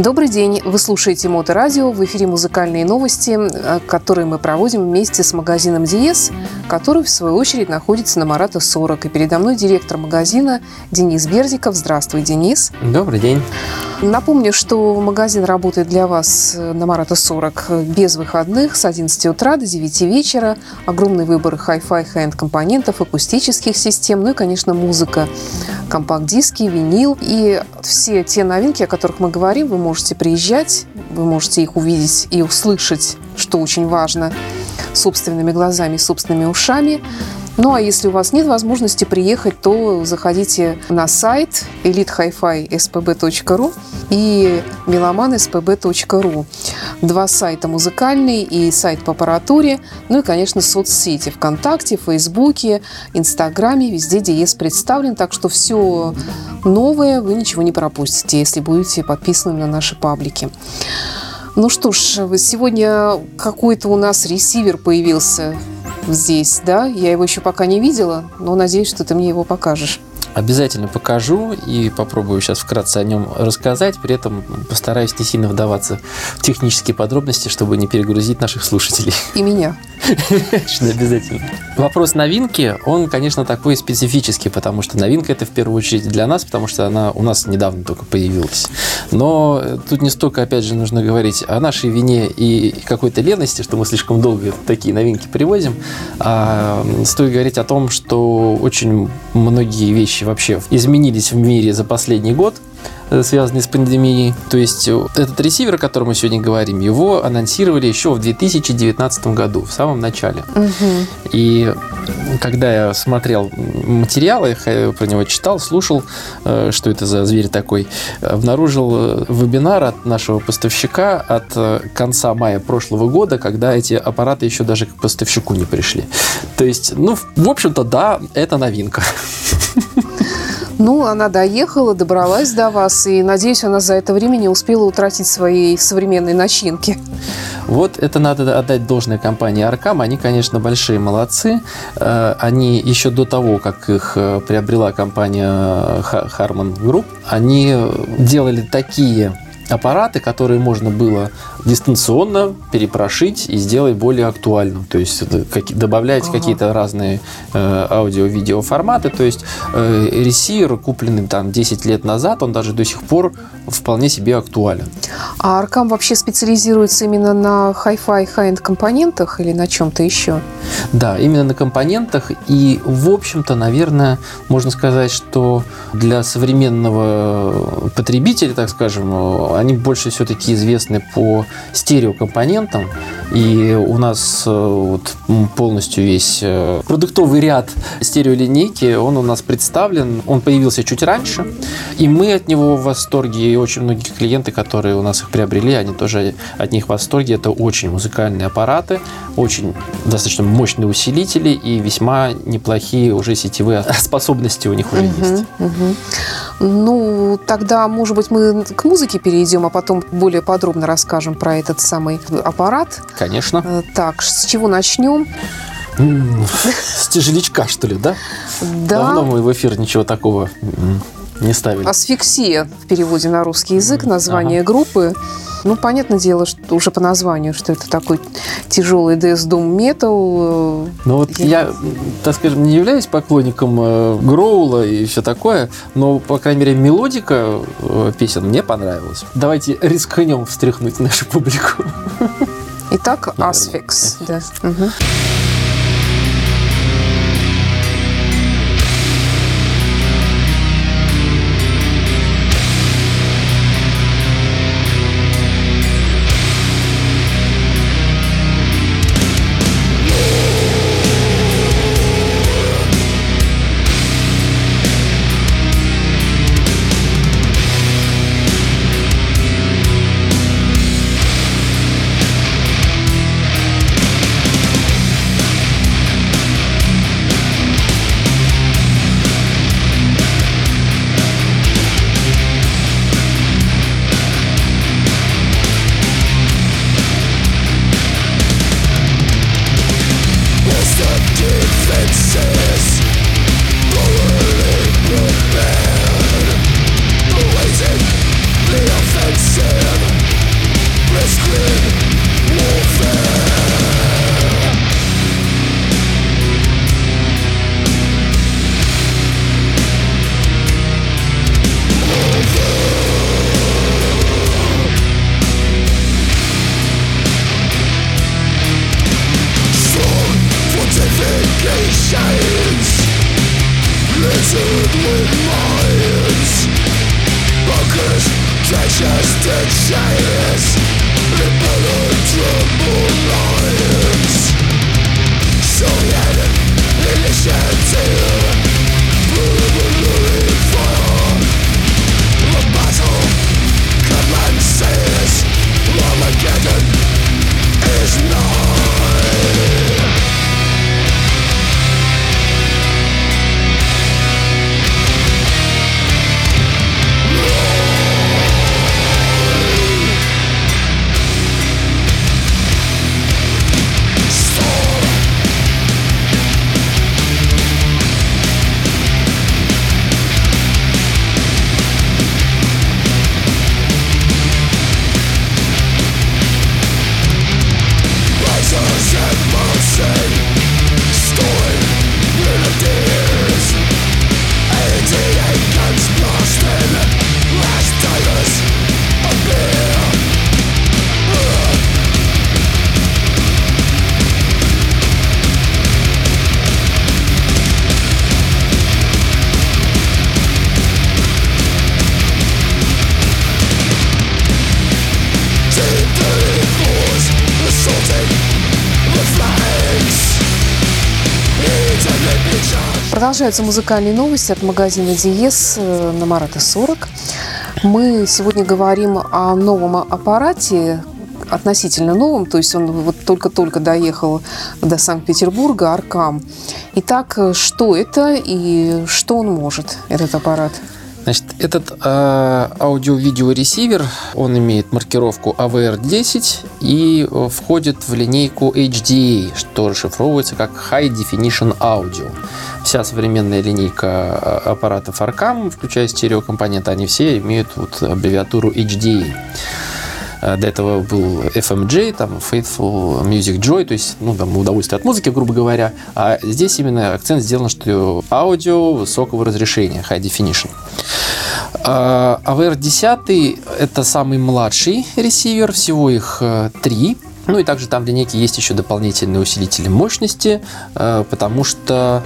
Добрый день! Вы слушаете МОТОРАДIO, в эфире музыкальные новости, которые мы проводим вместе с магазином Диез, который, в свою очередь, находится на Марата-40. И передо мной директор магазина Денис Бердиков. Здравствуй, Денис! Добрый день! Напомню, что магазин работает для вас на Марата-40 без выходных с 11 утра до 9 вечера. Огромный выбор хай-фай, хай-энд компонентов, акустических систем, ну и, конечно, музыка, компакт-диски, винил. И все те новинки, о которых мы говорим, вы можете приезжать, вы можете их увидеть и услышать, что очень важно, собственными глазами, собственными ушами. Ну, а если у вас нет возможности приехать, то заходите на сайт elite-hifi.spb.ru и meloman.spb.ru. Два сайта: музыкальный и сайт по аппаратуре. Ну и, конечно, соцсети: ВКонтакте, Фейсбуке, Инстаграме. Везде Диез представлен. Так что все новое вы ничего не пропустите, если будете подписаны на наши паблики. Ну что ж, сегодня какой-то у нас ресивер появился здесь, да? Я его еще пока не видела, но надеюсь, что ты мне его покажешь. Обязательно покажу и попробую сейчас вкратце о нем рассказать. При этом постараюсь не сильно вдаваться в технические подробности, чтобы не перегрузить наших слушателей. И меня. Обязательно. Вопрос новинки, он, конечно, такой специфический, потому что новинка это в первую очередь для нас, потому что она у нас недавно только появилась. Но тут не столько, опять же, нужно говорить о нашей вине и какой-то лености, что мы слишком долго такие новинки привозим. А стоит говорить о том, что очень многие вещи вообще изменились в мире за последний год, связанные с пандемией. То есть этот ресивер, о котором мы сегодня говорим, его анонсировали еще в 2019 году, в самом начале. Угу. И когда я смотрел материалы, я про него читал, слушал, что это за зверь такой, обнаружил вебинар от нашего поставщика от конца мая прошлого года, когда эти аппараты еще даже к поставщику не пришли. То есть, ну, в общем-то, да, это новинка. Ну, она доехала, добралась до вас, и, надеюсь, она за это время не успела утратить свои современные начинки. Вот это надо отдать должное компании Arcam. Они, конечно, большие молодцы. Они еще до того, как их приобрела компания Harman Group, они делали такие аппараты, которые можно было дистанционно перепрошить и сделать более актуальным. То есть добавлять какие-то разные аудио-видео форматы. То есть ресивер, купленный там 10 лет назад, он даже до сих пор вполне себе актуален. А Arcam вообще специализируется именно на хай-фай, хай-энд компонентах или на чем-то еще? Да, именно на компонентах. И, в общем-то, наверное, можно сказать, что для современного потребителя, так скажем, они больше все-таки известны по стереокомпонентам. И у нас вот полностью весь продуктовый ряд стереолинейки, он у нас представлен. Он появился чуть раньше, и мы от него в восторге. И очень многие клиенты, которые у нас их приобрели, они тоже от них в восторге. Это очень музыкальные аппараты, очень достаточно мощные усилители и весьма неплохие уже сетевые способности у них уже есть. Ну, тогда, может быть, мы к музыке перейдем, а потом более подробно расскажем про этот самый аппарат. Конечно. Так, с чего начнем? С тяжелячка, что ли, да? Да. Давно мы в эфир ничего такого не ставили. Asphyxia в переводе на русский язык, название группы. Ну, понятное дело, что уже по названию, что это такой тяжелый Death Doom Metal. Ну, вот я, так скажем, не являюсь поклонником гроула и все такое, но, по крайней мере, мелодика песен мне понравилась. Давайте рискнем встряхнуть нашу публику. Итак, Asphyx. Да. Угу. Продолжаются музыкальные новости от магазина Диез на Марата-40. Мы сегодня говорим о новом аппарате, относительно новом, то есть он вот только-только доехал до Санкт-Петербурга, Аркам. Итак, что это и что он может, этот аппарат? Значит, этот аудио-видеоресивер, он имеет маркировку AVR10 и входит в линейку HDA, что расшифровывается как High Definition Audio. Вся современная линейка аппаратов Arcam, включая стереокомпоненты, они все имеют вот аббревиатуру HDA. До этого был FMJ, там, Faithful Music Joy, то есть, ну, там, удовольствие от музыки, грубо говоря. А здесь именно акцент сделан, что аудио высокого разрешения, High Definition. AVR10 – это самый младший ресивер, всего их 3. Ну и также там в линейке есть еще дополнительные усилители мощности, потому что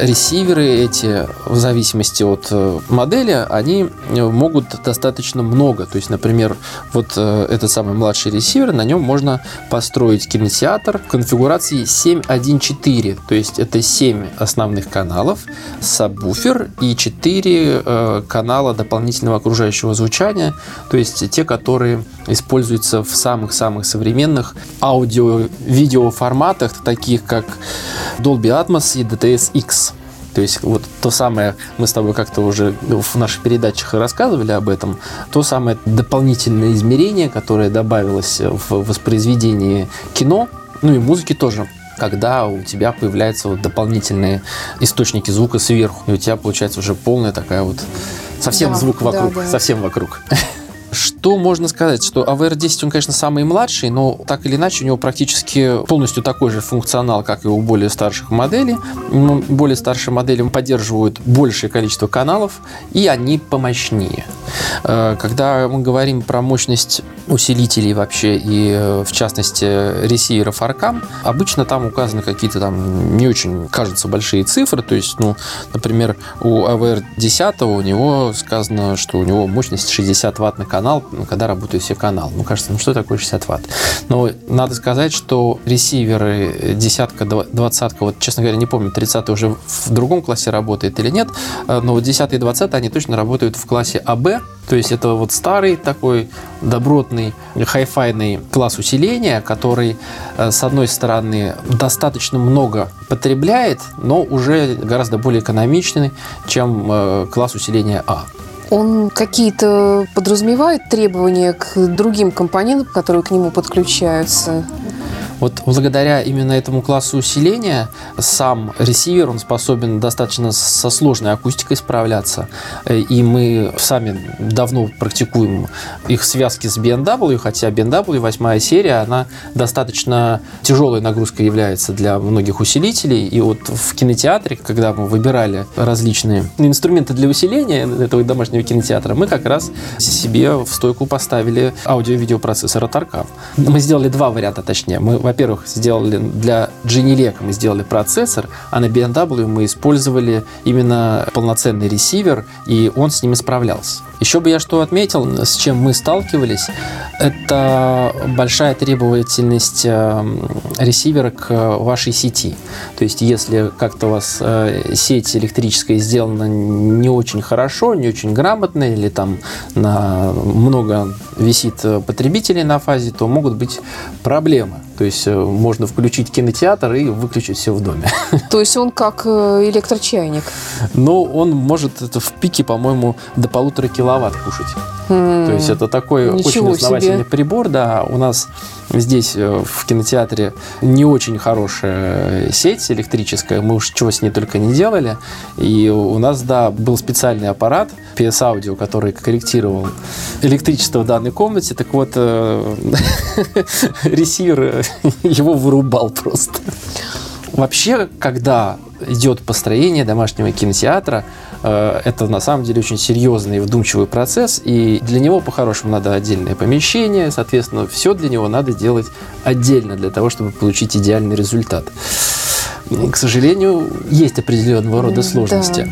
ресиверы эти, в зависимости от модели, они могут достаточно много. То есть, например, вот этот самый младший ресивер, на нем можно построить кинотеатр в конфигурации 7.1.4. То есть это 7 основных каналов, сабвуфер и 4 канала дополнительного окружающего звучания. То есть те, которые используются в самых-самых современных аудио-видео форматах, таких как Dolby Atmos и DTS:X. То есть вот то самое, мы с тобой как-то уже в наших передачах рассказывали об этом, то самое дополнительное измерение, которое добавилось в воспроизведении кино, ну и музыки тоже, когда у тебя появляются вот дополнительные источники звука сверху, и у тебя получается уже полная такая вот совсем звук вокруг, совсем вокруг. Что можно сказать, что AVR10, он, конечно, самый младший, но так или иначе у него практически полностью такой же функционал, как и у более старших моделей. Более старшие модели поддерживают большее количество каналов, и они помощнее. Когда мы говорим про мощность усилителей вообще, и в частности ресиверов Arcam, обычно там указаны какие-то там не очень, кажется, большие цифры. То есть, ну, например, у AVR10 у него сказано, что у него мощность 60 ватт на канал. Когда работают все каналы. Ну, кажется, ну что такое 60 ватт? Но надо сказать, что ресиверы десятка, двадцатка, вот, честно говоря, не помню, 30-й уже в другом классе работает или нет, но вот 10-й и 20-й, они точно работают в классе АБ, то есть это вот старый такой добротный хай-файный класс усиления, который, с одной стороны, достаточно много потребляет, но уже гораздо более экономичный, чем класс усиления А. Он какие-то подразумевает требования к другим компонентам, которые к нему подключаются? Вот благодаря именно этому классу усиления сам ресивер, он способен достаточно со сложной акустикой справляться. И мы сами давно практикуем их связки с B&W, хотя B&W 8 серия, она достаточно тяжелой нагрузкой является для многих усилителей. И вот в кинотеатре, когда мы выбирали различные инструменты для усиления этого домашнего кинотеатра, мы как раз себе в стойку поставили аудио-видеопроцессор от Arcam. Мы сделали два варианта, точнее. Мы во-первых, сделали для Genelec мы сделали процессор, а на B&W мы использовали именно полноценный ресивер, и он с ним справлялся. Еще бы я что отметил, с чем мы сталкивались, это большая требовательность ресивера к вашей сети. То есть, если как-то у вас сеть электрическая сделана не очень хорошо, не очень грамотно, или там много висит потребителей на фазе, то могут быть проблемы. То есть можно включить кинотеатр и выключить все в доме. То есть он как электрочайник? Но он может в пике, по-моему, до 1,5 киловатт кушать. То есть это такой очень основательный прибор. Да, у нас здесь в кинотеатре не очень хорошая сеть электрическая. Мы уж чего с ней только не делали. И у нас, да, был специальный аппарат PS Audio, который корректировал электричество в данной комнате. Так вот, ресивер его вырубал просто. Вообще, когда идет построение домашнего кинотеатра, это на самом деле очень серьезный и вдумчивый процесс, и для него по-хорошему надо отдельное помещение, соответственно, все для него надо делать отдельно для того, чтобы получить идеальный результат. К сожалению, есть определенного рода сложности.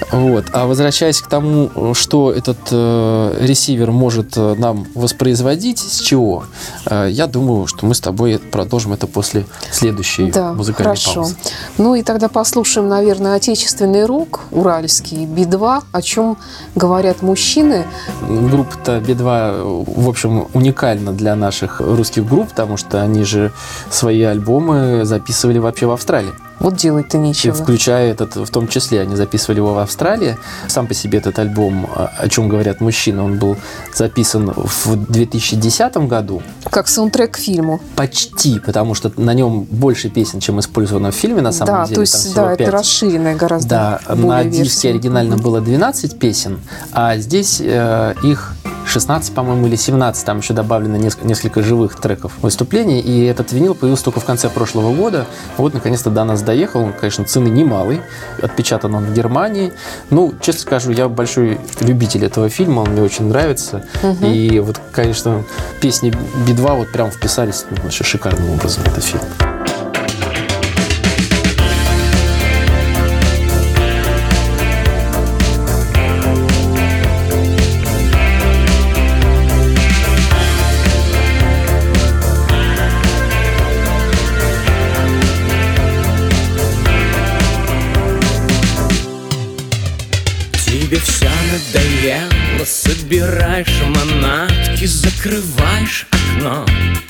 Да. Вот. А возвращаясь к тому, что этот ресивер может нам воспроизводить, с чего, я думаю, что мы с тобой продолжим это после следующей музыкальной паузы. Ну и тогда послушаем, наверное, отечественный рок, уральский, Би-2, о чем говорят мужчины. Группа-то Би-2, в общем, уникальна для наших русских групп, потому что они же свои альбомы записывали вообще в Австралии. Вот делать-то нечего. Включая этот, в том числе, они записывали его в Австралии. Сам по себе этот альбом, о чем говорят мужчины, он был записан в 2010 году. Как саундтрек к фильму. Почти, потому что на нем больше песен, чем использовано в фильме, на самом деле. То есть, там всего 5. Это расширенная гораздо более версия. На диске оригинально было 12 песен, а здесь их 16, по-моему, или 17. Там еще добавлено несколько живых треков выступлений. И этот винил появился только в конце прошлого года. Вот, наконец-то, до нас доехал. Он, конечно, цены немалый. Отпечатан он в Германии. Ну, честно скажу, я большой любитель этого фильма. Он мне очень нравится. И вот, конечно, песни Би-2 вот прям вписались вообще шикарным образом в этот фильм. Тебе все надоело, собираешь манатки, закрываешь окно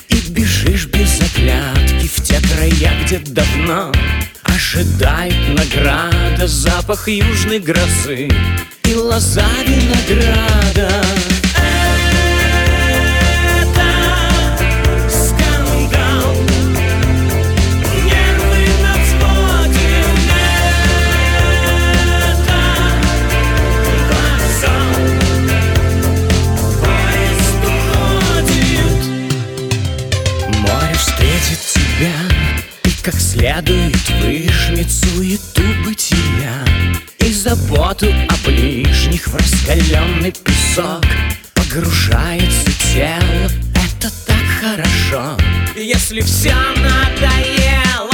и бежишь без оглядки в те края, где давно ожидает награда, запах южной грозы и лоза винограда. Как следует выжмет суету бытия и заботу о ближних в раскаленный песок погружается тело. Это так хорошо, если все надоело.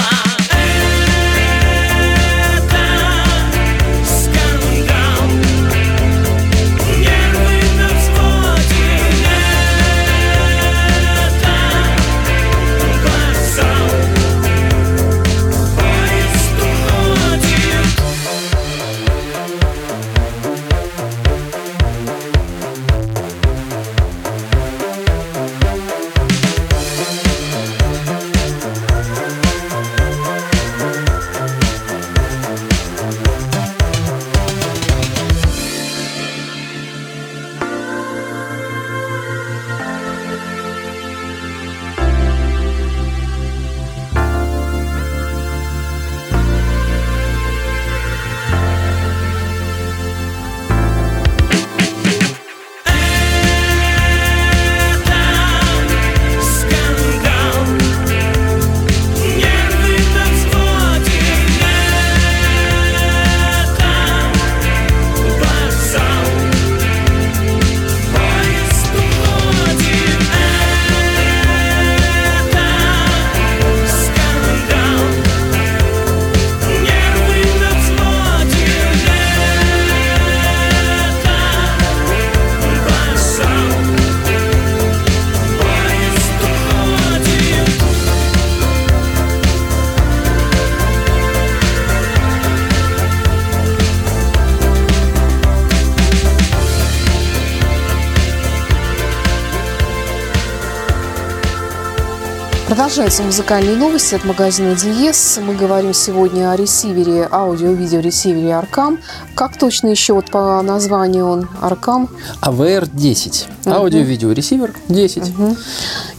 Продолжаются музыкальные новости от магазина Диез. Мы говорим сегодня о ресивере, аудио-видеоресивере Arcam. Как точно еще вот по названию он? Arcam? AVR10. Аудио-видеоресивер 10.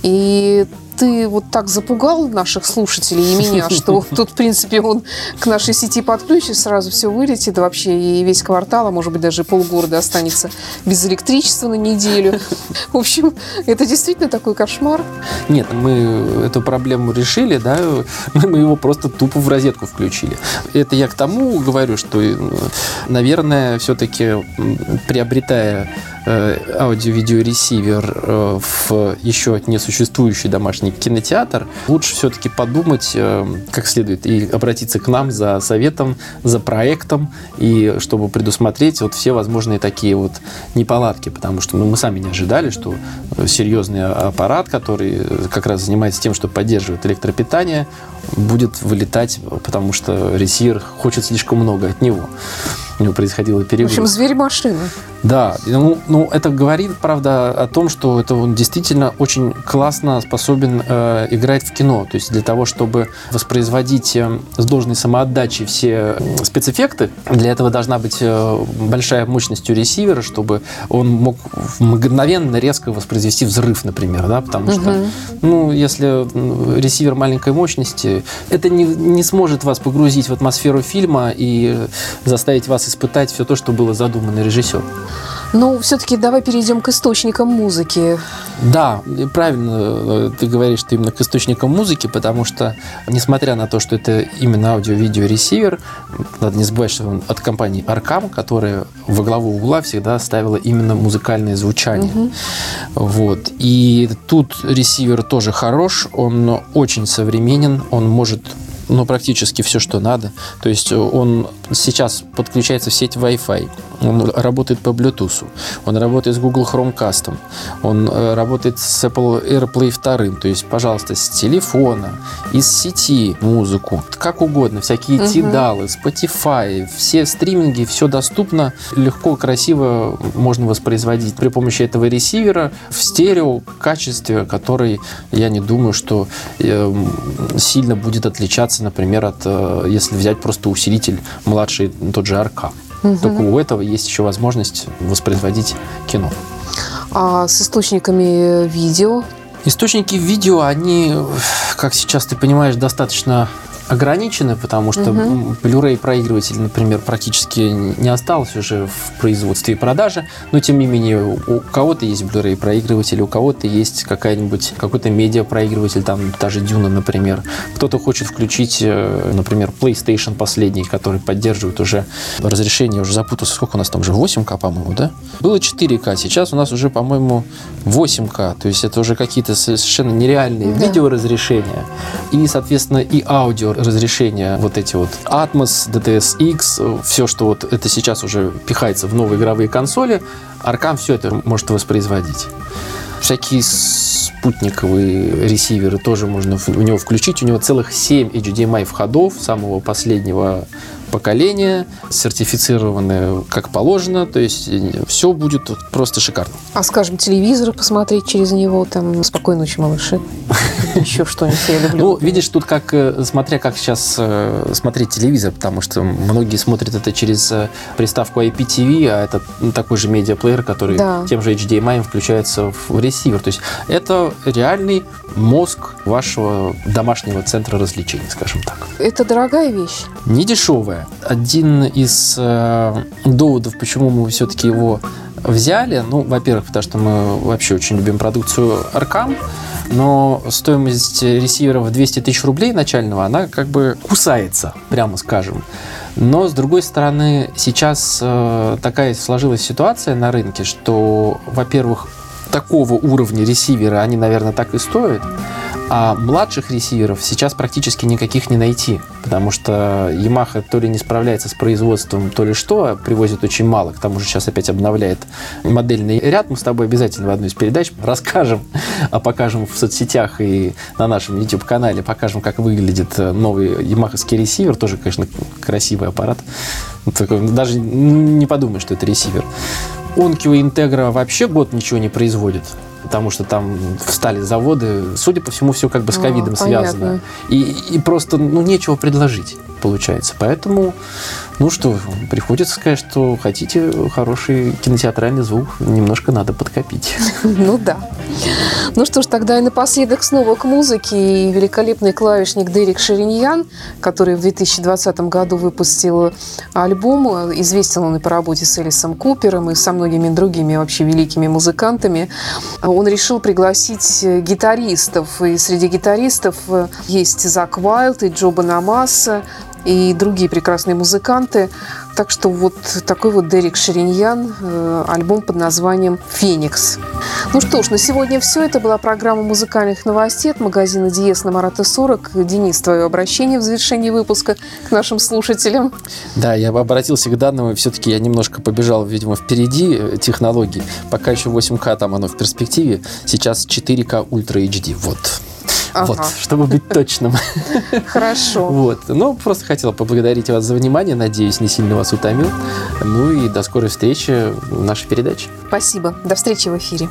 И ты вот так запугал наших слушателей и меня, что тут, в принципе, он к нашей сети подключит, сразу все вылетит вообще, и весь квартал, а может быть, даже полгорода останется без электричества на неделю. В общем, это действительно такой кошмар. Нет, мы эту проблему решили, да, мы его просто тупо в розетку включили. Это я к тому говорю, что, наверное, все-таки приобретая аудио-видеоресивер в еще не существующий домашний кинотеатр, лучше все-таки подумать как следует и обратиться к нам за советом, за проектом, и чтобы предусмотреть вот все возможные такие вот неполадки, потому что мы сами не ожидали, что серьезный аппарат, который как раз занимается тем, что поддерживает электропитание, будет вылетать, потому что ресивер хочет слишком много от него. У него происходило перегрузка. В общем, зверь-машина. Да. Ну, это говорит, правда, о том, что это он действительно очень классно способен играть в кино. То есть для того, чтобы воспроизводить с должной самоотдачей все спецэффекты, для этого должна быть большая мощность у ресивера, чтобы он мог мгновенно резко воспроизвести взрыв, например. Да? Потому что, ну, если ресивер маленькой мощности, это не сможет вас погрузить в атмосферу фильма и заставить вас испытать все то, что было задумано режиссером. Ну, все-таки давай перейдем к источникам музыки. Да, правильно ты говоришь, что именно к источникам музыки, потому что, несмотря на то, что это именно аудио-видеоресивер, надо не забывать, что он от компании Arcam, которая во главу угла всегда ставила именно музыкальное звучание. Вот. И тут ресивер тоже хорош, он очень современен, он может... Ну, практически все, что надо. То есть он сейчас подключается в сеть Wi-Fi, он работает по Bluetooth, он работает с Google Chromecast, он работает с Apple AirPlay 2. То есть, пожалуйста, с телефона, из сети музыку, как угодно, всякие тидалы, Spotify, все стриминги, все доступно, легко, красиво можно воспроизводить при помощи этого ресивера в стерео качестве, который, я не думаю, что сильно будет отличаться, например, от, если взять просто усилитель младший, тот же Arcam. Только у этого есть еще возможность воспроизводить кино. А с источниками видео? Источники видео, они, как сейчас ты понимаешь, достаточно ограничены, потому что Blu-ray проигрыватель, например, практически не остался уже в производстве и продаже, но тем не менее у кого-то есть Blu-ray проигрыватель, у кого-то есть какой-то медиа проигрыватель, там та же Дюна, например. Кто-то хочет включить, например, PlayStation последний, который поддерживает уже разрешение, уже запутался, сколько у нас там же, 8К, по-моему, да? Было 4К, сейчас у нас уже, по-моему, 8К, то есть это уже какие-то совершенно нереальные видеоразрешения и, соответственно, и аудио разрешения, вот эти вот Atmos, DTS:X, все, что вот это сейчас уже пихается в новые игровые консоли, Arcam все это может воспроизводить. Всякие спутниковые ресиверы тоже можно у него включить. У него целых 7 HDMI входов самого последнего поколения, сертифицированные как положено, то есть все будет просто шикарно. А, скажем, телевизор посмотреть через него, там, «Спокойной ночи, малыши», еще что-нибудь, я люблю. Ну, видишь, тут как, смотря как сейчас смотреть телевизор, потому что многие смотрят это через приставку IPTV, а это такой же медиаплеер, который тем же HDMI включается в ресивер. То есть это реальный мозг вашего домашнего центра развлечений, скажем так. Это дорогая вещь? Не дешевая. Один из доводов, почему мы все-таки его взяли, ну, во-первых, потому что мы вообще очень любим продукцию Arcam, но стоимость ресивера в 200 тысяч рублей начального, она как бы кусается, прямо скажем. Но, с другой стороны, сейчас такая сложилась ситуация на рынке, что, во-первых, такого уровня ресивера они, наверное, так и стоят, а младших ресиверов сейчас практически никаких не найти, потому что Yamaha то ли не справляется с производством, то ли что, привозит очень мало, к тому же сейчас опять обновляет модельный ряд, мы с тобой обязательно в одной из передач расскажем, а покажем в соцсетях и на нашем YouTube-канале, покажем, как выглядит новый Yamaha-ский ресивер, тоже, конечно, красивый аппарат, даже не подумаешь, что это ресивер. Онкио Интегра вообще год ничего не производит. потому что там встали заводы. Судя по всему, все как бы с ковидом связано. И просто, ну, нечего предложить, получается. Поэтому, ну что, приходится сказать, что хотите хороший кинотеатральный звук, немножко надо подкопить. Ну да. Ну что ж, тогда и напоследок снова к музыке. И великолепный клавишник Дерек Шеринян, который в 2020 году выпустил альбом. Известен он и по работе с Элисом Купером, и со многими другими вообще великими музыкантами. Он решил пригласить гитаристов. И среди гитаристов есть Зак Уайлд, и Джо Банамаса, и другие прекрасные музыканты. Так что вот такой вот Дерек Шеринян, альбом под названием «Феникс». Ну что ж, на сегодня все. Это была программа музыкальных новостей от магазина «Диез» на «Марата-40». Денис, твое обращение в завершении выпуска к нашим слушателям. Да, я обратился к данным, и все-таки я немножко побежал, видимо, впереди технологий. Пока еще 8К, там оно в перспективе. Сейчас 4К Ultra HD. Вот. Ага. Вот, чтобы быть точным. Хорошо. Вот. Ну, просто хотел поблагодарить вас за внимание. Надеюсь, не сильно вас утомил. Ну и до скорой встречи в нашей передаче. Спасибо. До встречи в эфире.